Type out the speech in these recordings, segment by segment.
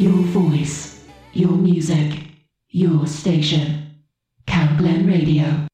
Your voice, your music, your station. Camglen Radio.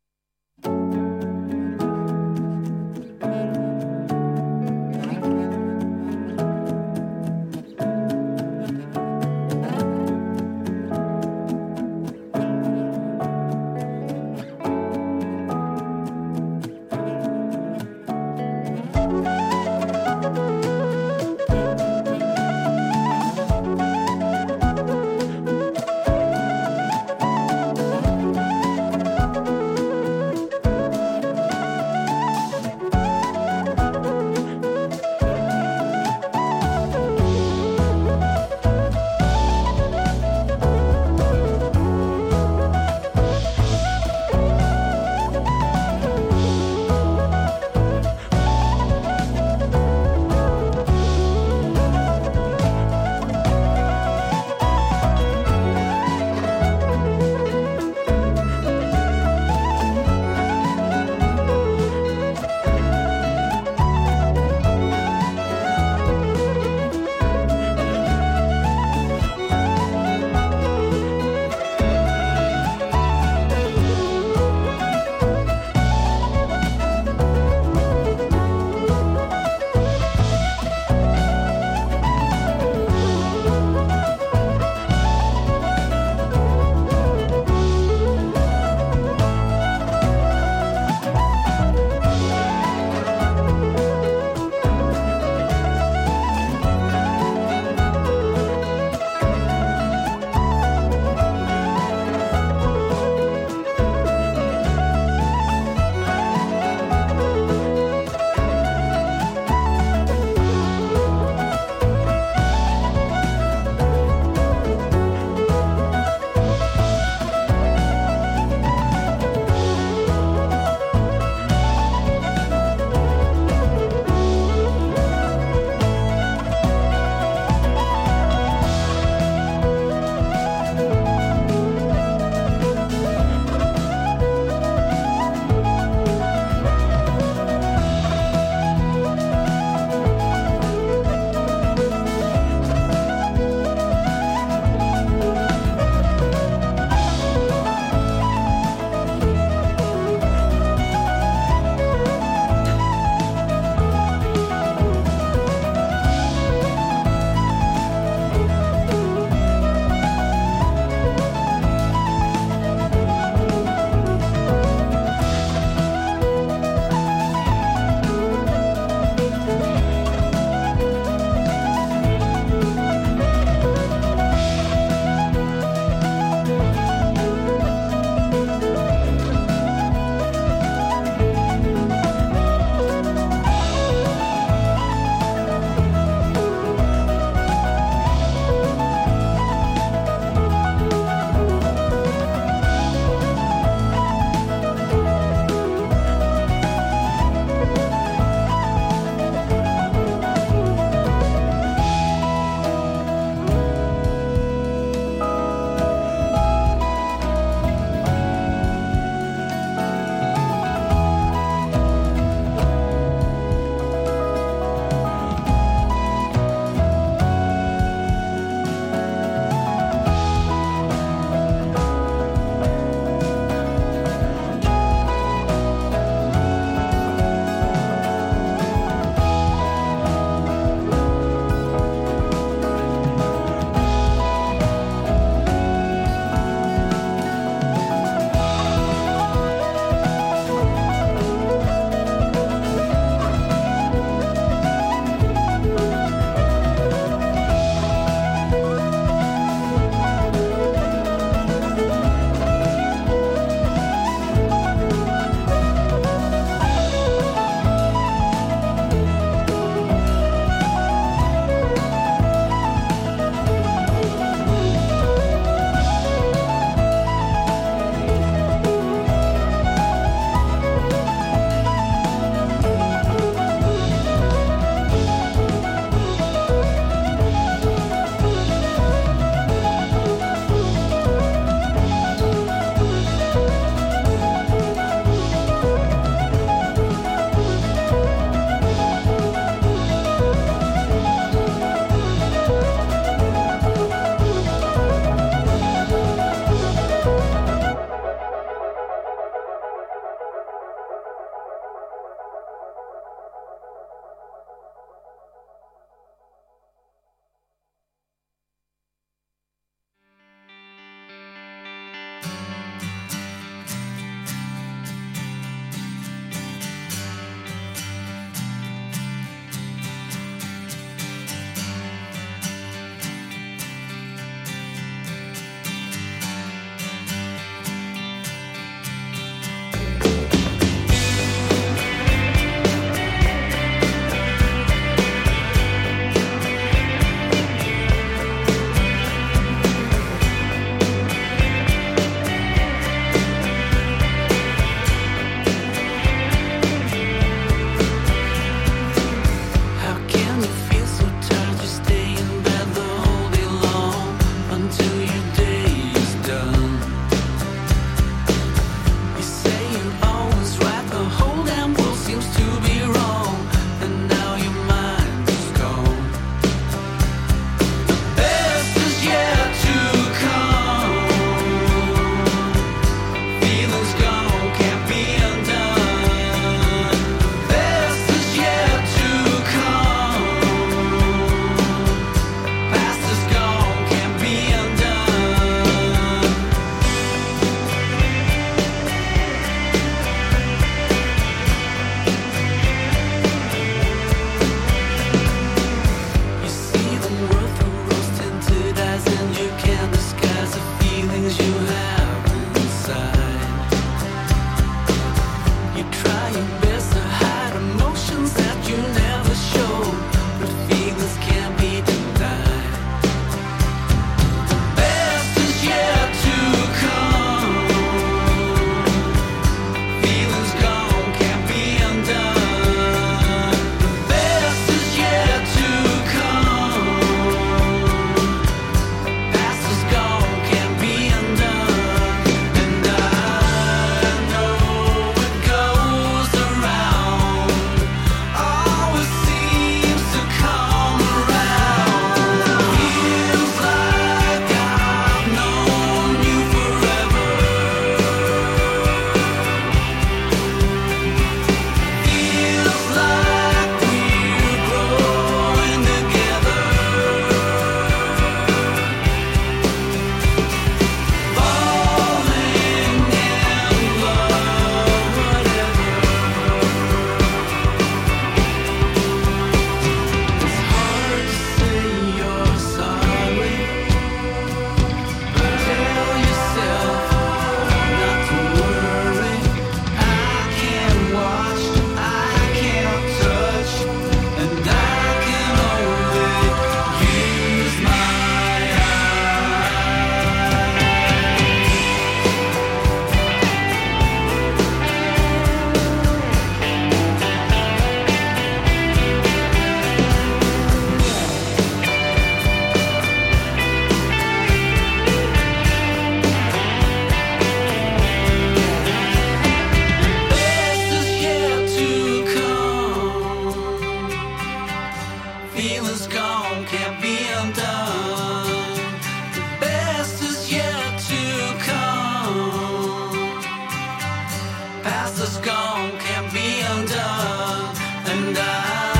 past is gone, can't be undone, and I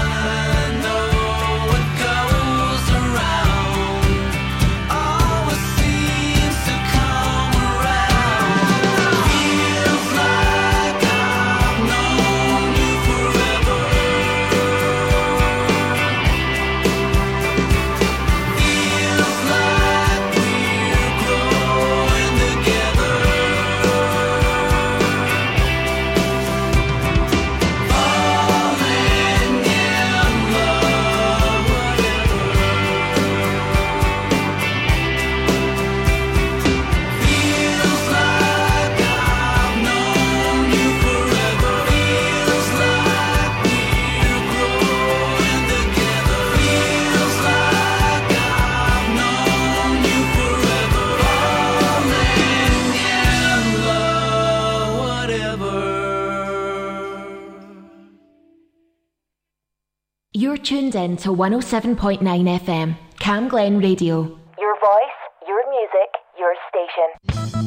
know. You're tuned in to 107.9 FM, Camglen Radio. Your voice, your music, your station.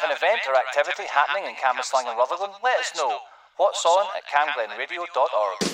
have an event or activity happening in Cambuslang and Rutherglen, let us know. What's on at camglenradio.org.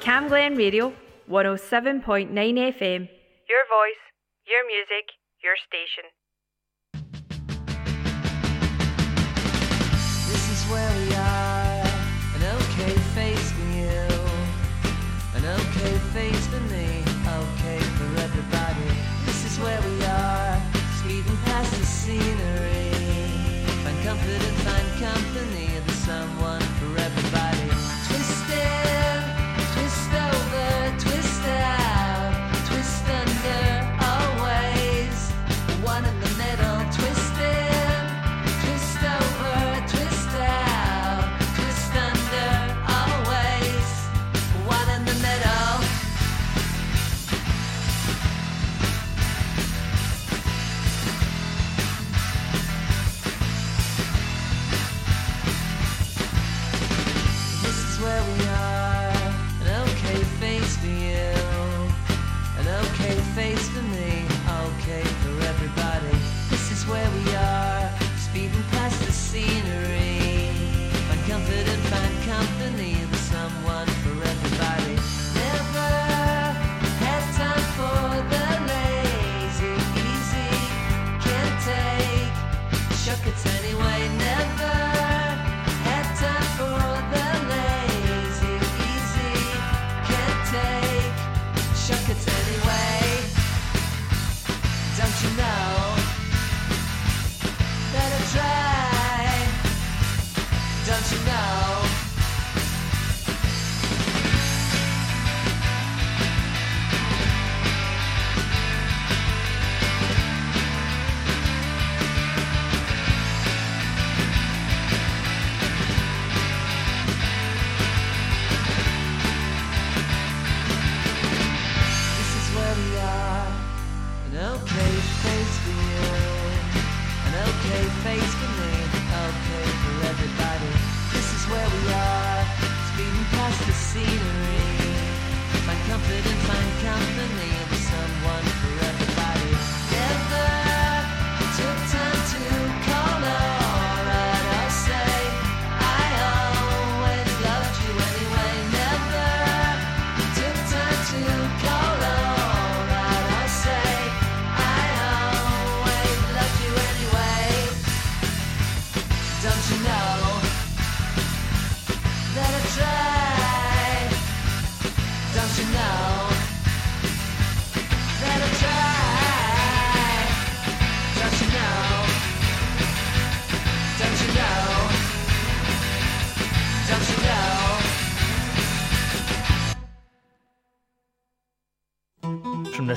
Camglen Radio, 107.9 FM. Your voice, your music, your station. This is where we are, an okay face for you, an okay face for me, okay for everybody. This is where we are, speeding past the scenery. Find comfort and find company, there's someone for everybody. Twist in, twist over, don't you know? The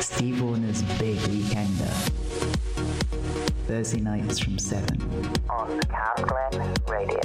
Steve Warner's Big Weekender. Thursday nights from 7 on Castleman Radio.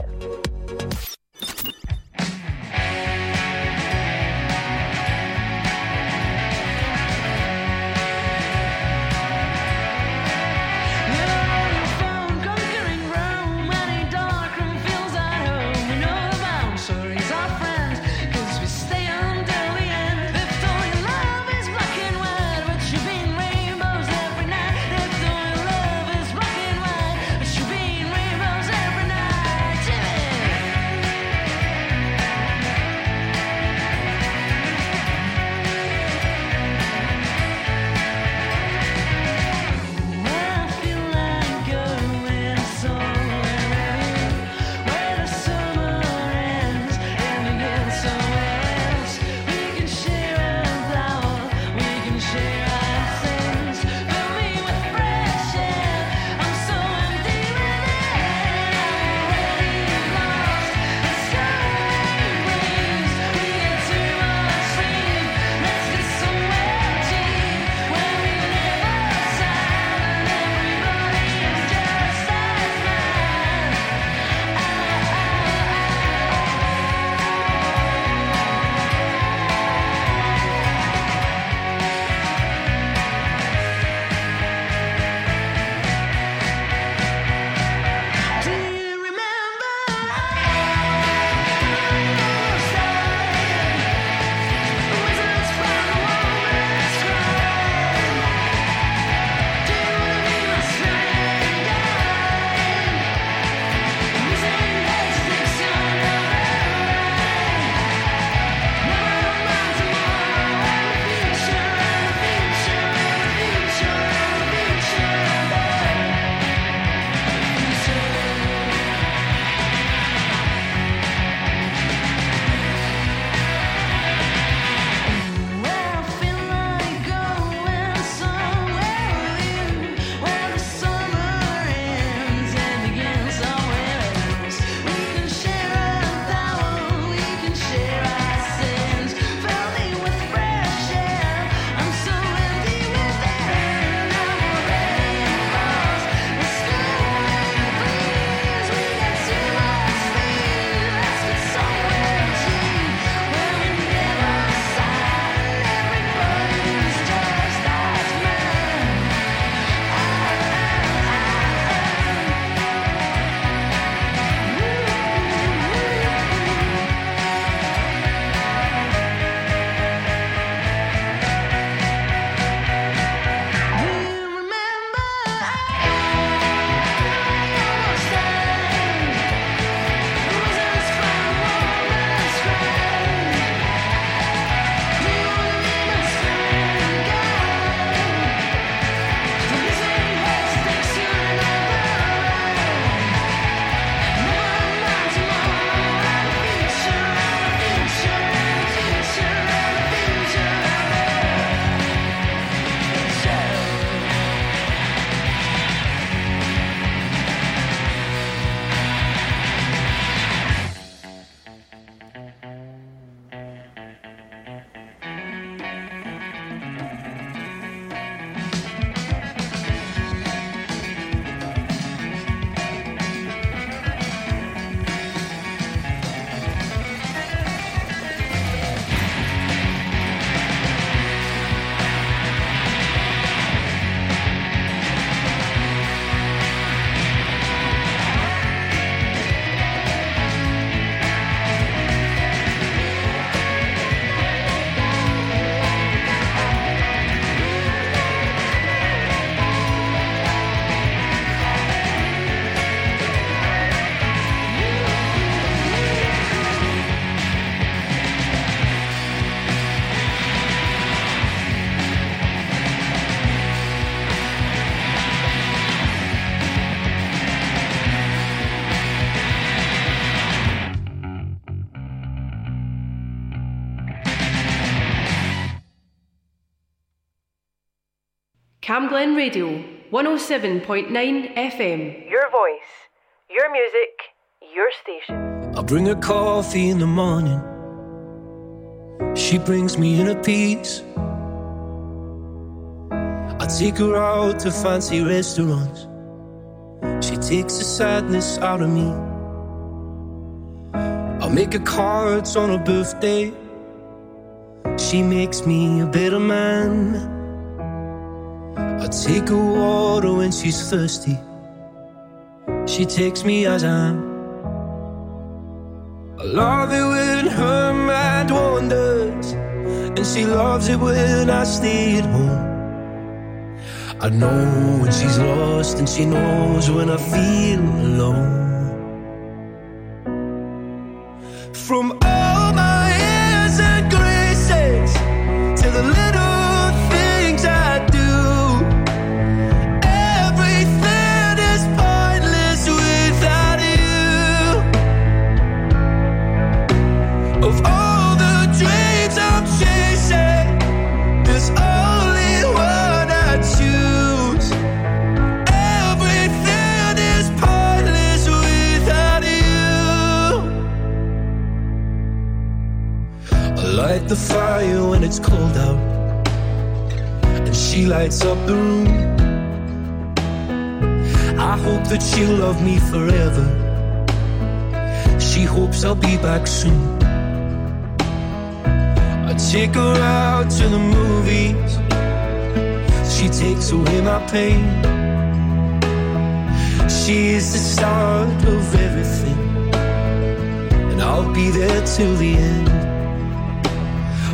Camglen Radio, 107.9 FM. Your voice, your music, your station. I bring her coffee in the morning. She brings me in a piece. I take her out to fancy restaurants. She takes the sadness out of me. I make her cards on her birthday. She makes me a better man. I take her water when she's thirsty. She takes me as I am. I love it when her mind wanders, and she loves it when I stay at home. I know when she's lost, and she knows when I feel alone. From all my airs and graces to the little things I do, the fire when it's cold out, and she lights up the room. I hope that she'll love me forever. She hopes I'll be back soon. I take her out to the movies. She takes away my pain. She is the start of everything, and I'll be there till the end.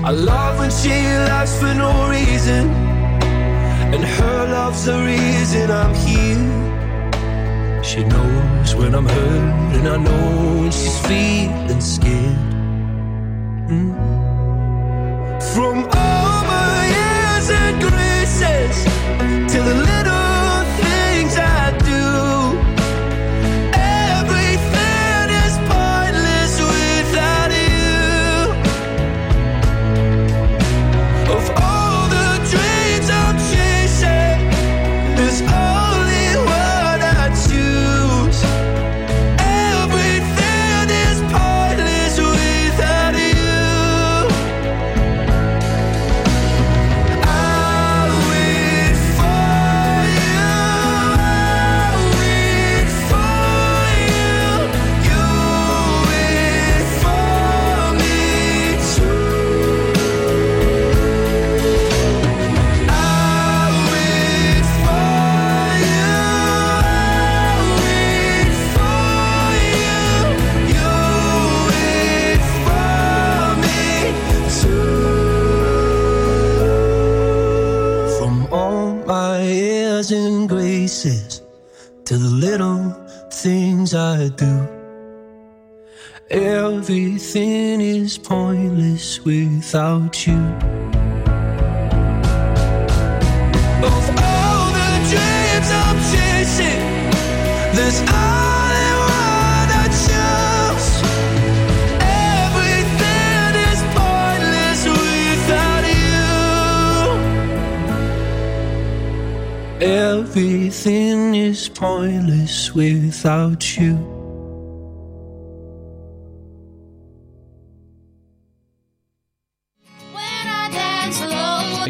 I love when she laughs for no reason, and her love's the reason I'm here. She knows when I'm hurt, and I know when she's feeling scared. From all my years and graces to the little things I do, to the little things I do, everything is pointless without you. Of all the dreams I'm chasing, there's only one I choose. Everything is pointless without you. Everything is pointless without you. Are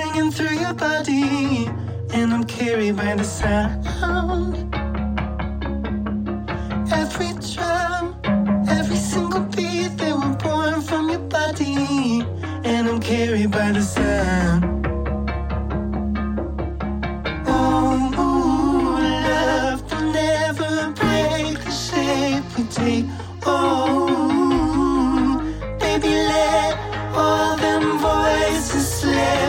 Singing through your body, and I'm carried by the sound. Every drum, every single beat, they were born from your body, and I'm carried by the sound. Let all them voices slip.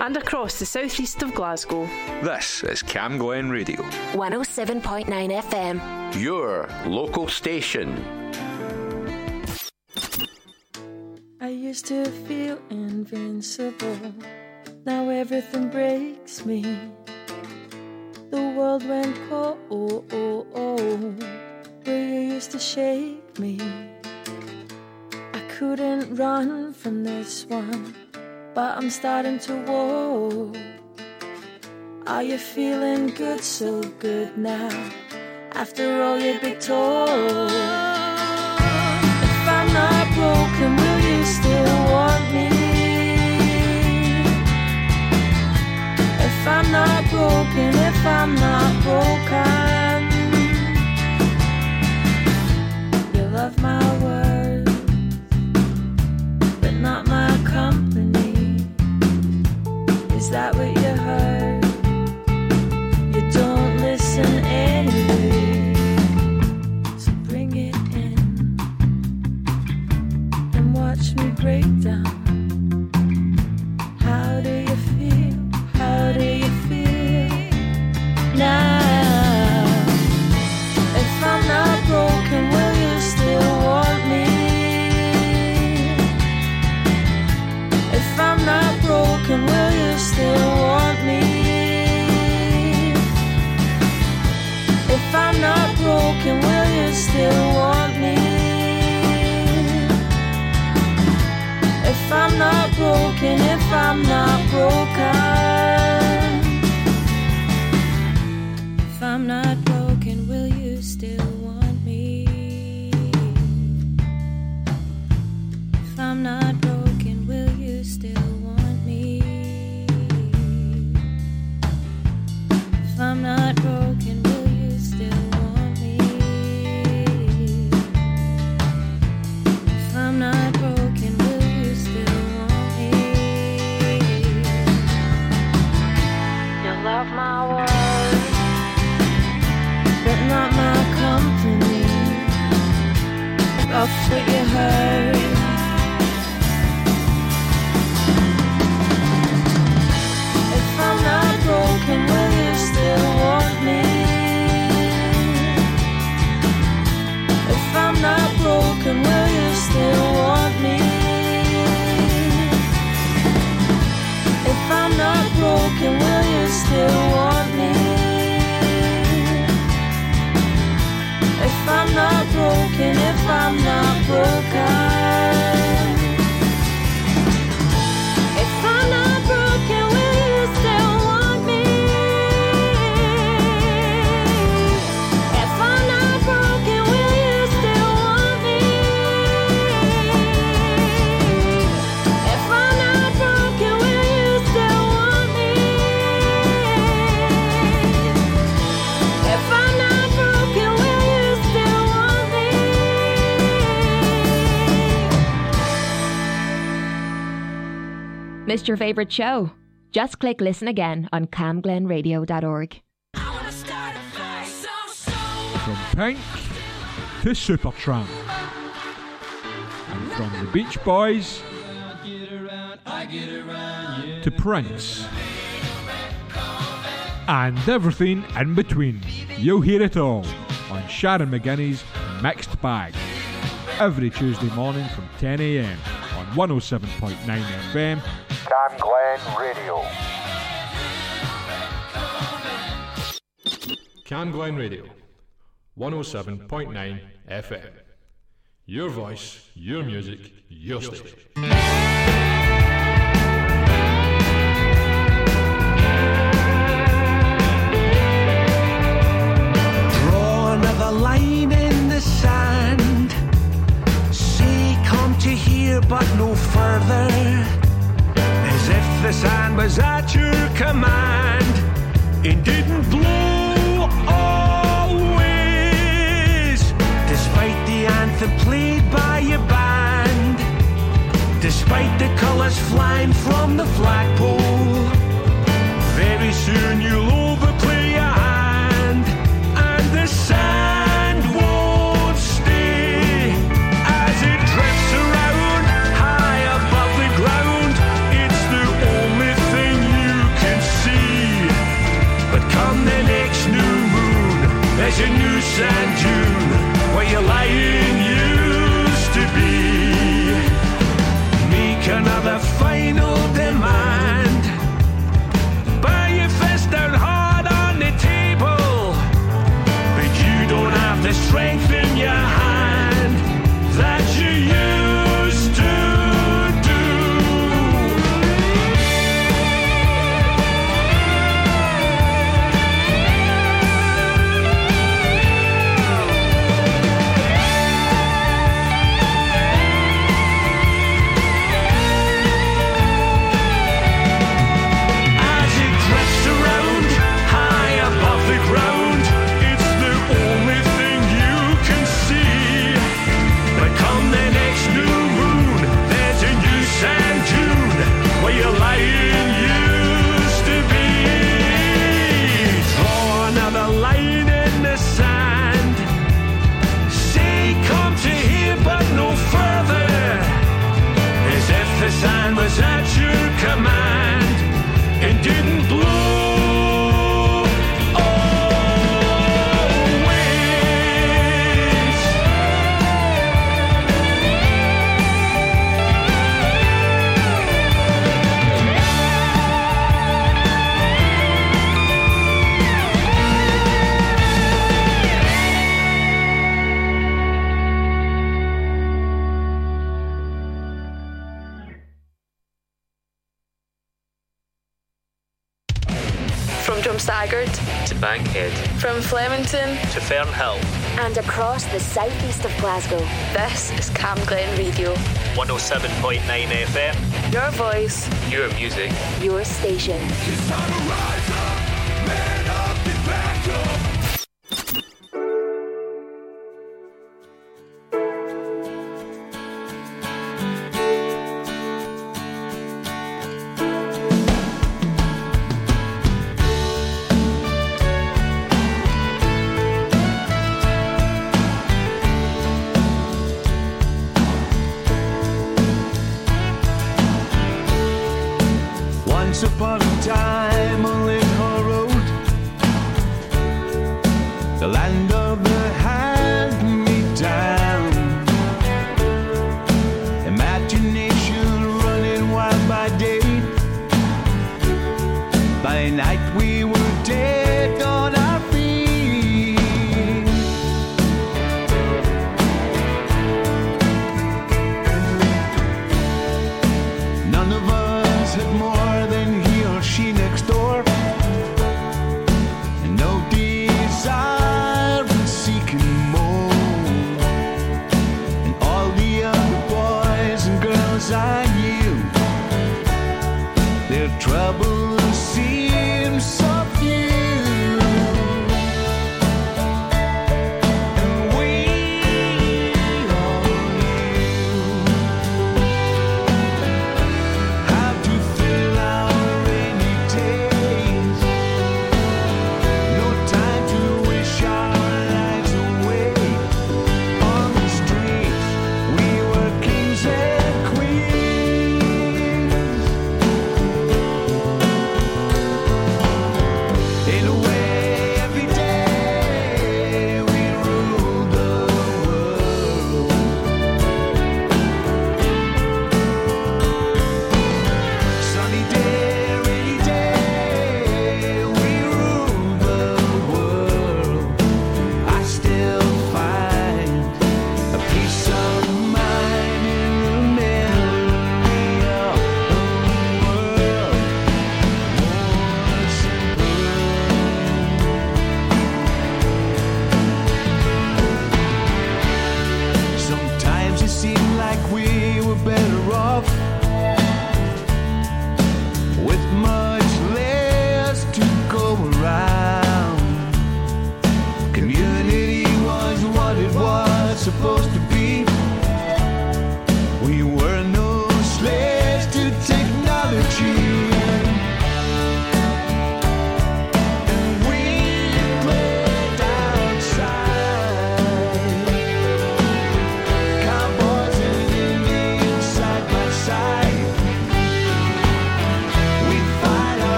And across the southeast of Glasgow. This is Camglen Radio 107.9 FM, your local station. I used to feel invincible. Now everything breaks me. The world went cold, where you used to shake me. I couldn't run from this one, but I'm starting to walk. Are you feeling good, so good now, after all you've been told? If I'm not broken, will you still want me? If I'm not broken, if I'm not broken, you love my words, but not my company. Is that what you heard? You don't listen anyway. So bring it in and watch me break down. How do you feel? How do you feel now? If I'm not broken, will you still want me? If I'm not broken, will you still want me? If I'm not broken, will you still want me? If I'm not broken, if I'm not broken, if I'm not broken, will you still want me? If I'm not broken, will you still want me? If I'm not broken, will you still want me? If I'm not broken, will you still want me? You love my words, but not my company. Off what you heard. If I'm not broken, will you still want me? If I'm not broken, will you still want me? If I'm not broken, will you still want me? If I'm not broken, if I'm not broken. If I'm not broken, Missed your favourite show? Just click listen again on camglenradio.org. From Pink to Supertramp, and from the Beach Boys to Prince, and everything in between. You'll hear it all on Sharon McGinney's Mixed Bag, every Tuesday morning from 10 a.m. on 107.9 FM Camglen Radio. Camglen Radio 107.9 FM. Your voice, your music, your station. A line in the sand, say come to here but no further, as if the sand was at your command, it didn't blow always, despite the anthem played by your band, despite the colours flying from the flagpole, very soon you'll overplay your hand, and the sand a new sand dune where your lion used to be. Make another final demand. Buy your fist down hard on the table, but you don't have the strength in your hand that you used to Bankhead, from Flemington to Fernhill, and across the southeast of Glasgow. This is Camglen Radio 107.9 FM. Your voice, your music, your station. It's time to rise up, man up the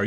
Are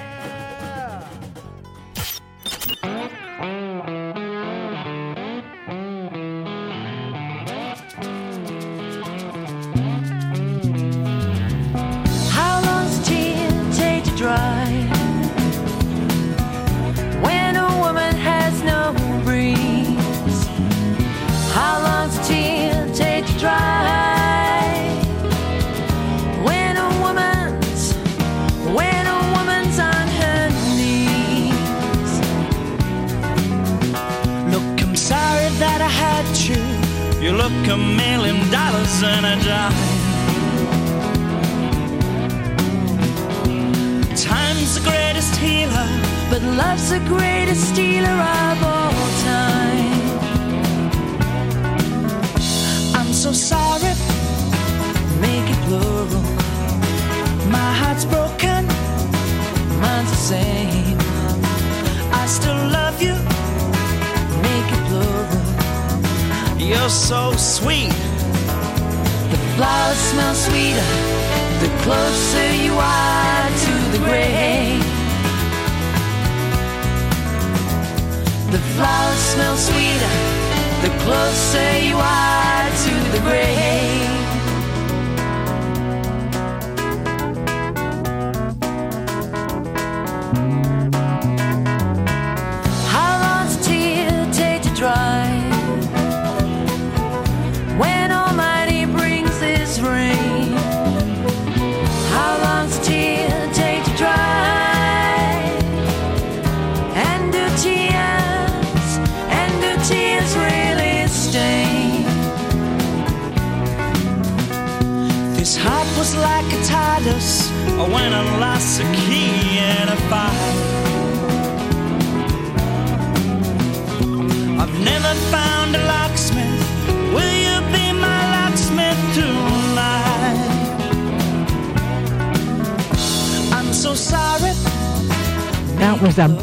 You look $1,000,000 and a dime. Time's the greatest healer, but love's the greatest stealer of all time. I'm so sorry, make it plural. My heart's broken, mine's the same. I still love you, make it plural. You're so sweet. The flowers smell sweeter the closer you are to the grave. The flowers smell sweeter the closer you are to the grave. When I lost a key in a fire, I've never found a locksmith. Will you be my locksmith tonight? I'm so sorry. That was a